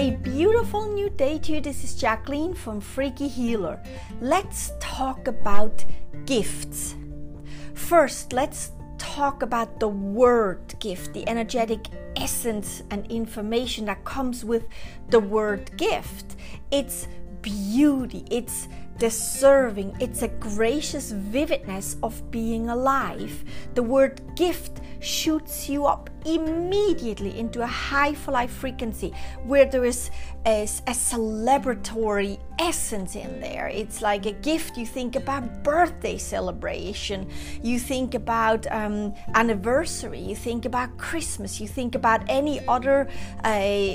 A beautiful new day to you. This is Jacqueline from Freaky Healer. Let's talk about gifts. First, let's talk about the word gift, the energetic essence and information that comes with the word gift. It's beauty, it's deserving, it's a gracious vividness of being alive. The word gift shoots you up immediately into a high for life frequency where there is a celebratory essence in there. It's like a gift. You think about birthday celebration, you think about anniversary, you think about Christmas, you think about any other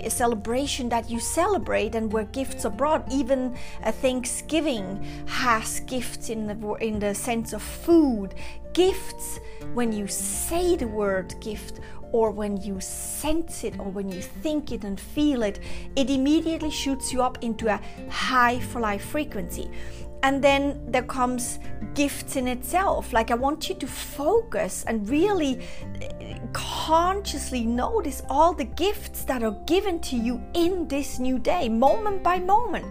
celebration that you celebrate and where gifts are brought. Even Thanksgiving has gifts in the sense of food. Gifts, when you say the word gift, or when you sense it, or when you think it and feel it, it immediately shoots you up into a high for life frequency. And then there comes gifts in itself. Like, I want you to focus and really consciously notice all the gifts that are given to you in this new day, moment by moment.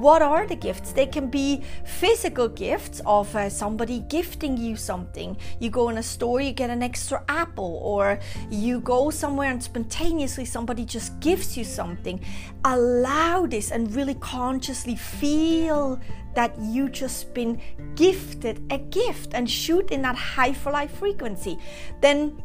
What are the gifts? They can be physical gifts of somebody gifting you something. You go in a store, you get an extra apple, or you go somewhere and spontaneously somebody just gives you something. Allow this and really consciously feel that you just been gifted a gift and shoot in that high for life frequency. Then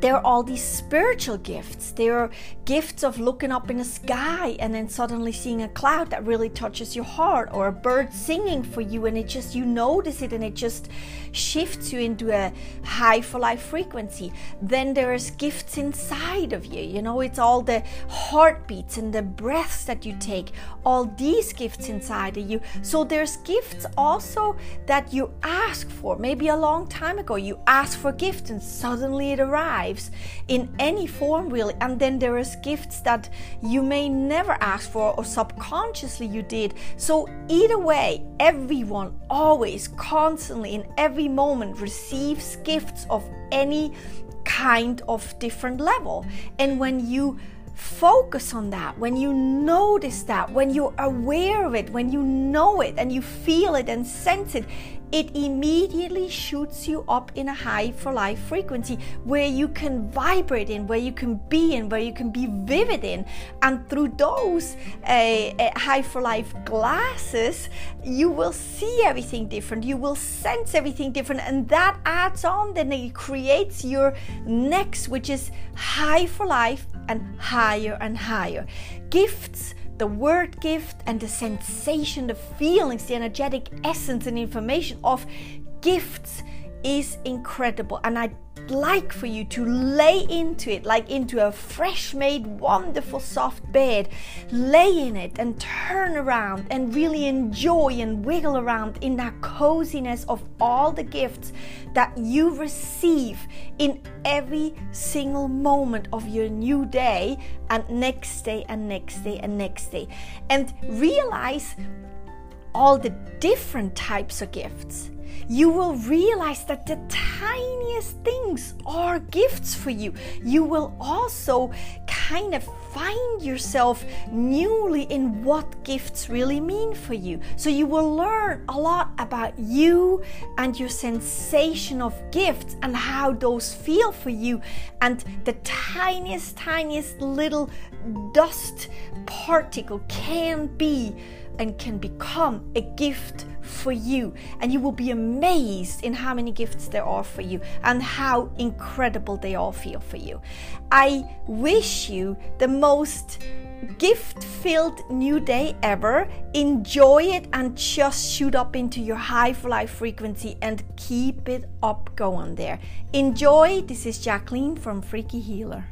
there are all these spiritual gifts. There are gifts of looking up in the sky and then suddenly seeing a cloud that really touches your heart, or a bird singing for you and it just, you notice it and it just shifts you into a high for life frequency. Then there is gifts inside of you. You know, it's all the heartbeats and the breaths that you take, all these gifts inside of you. So there's gifts also that you ask for. Maybe a long time ago you asked for gifts and suddenly it arrives in any form, really. And then there is gifts that you may never ask for, or subconsciously you did. So either way, everyone always, constantly, in every moment receives gifts of any kind of different level. And when you focus on that, when you notice that, when you're aware of it, when you know it and you feel it and sense it, it immediately shoots you up in a high for life frequency where you can vibrate in, where you can be in, where you can be vivid in. And through those high for life glasses, you will see everything different, you will sense everything different, and that adds on, then it creates your next, which is high for life and higher and higher. Gifts, the word gift, and the sensation, the feelings, the energetic essence and information of gifts is incredible. And I'd like for you to lay into it, like into a fresh made, wonderful soft bed. Lay in it and turn around and really enjoy and wiggle around in that coziness of all the gifts that you receive in every single moment of your new day and next day and next day and next day. And realize all the different types of gifts. You will realize that the tiniest things are gifts for you. You will also kind of find yourself newly in what gifts really mean for you. So you will learn a lot about you and your sensation of gifts and how those feel for you, and the tiniest, tiniest little dust particle can be and can become a gift for you. And you will be amazed in how many gifts there are for you and how incredible they all feel for you. I wish you the most gift-filled new day ever. Enjoy it and just shoot up into your high for life frequency and keep it up going there. Enjoy. This is Jacqueline from Freaky Healer.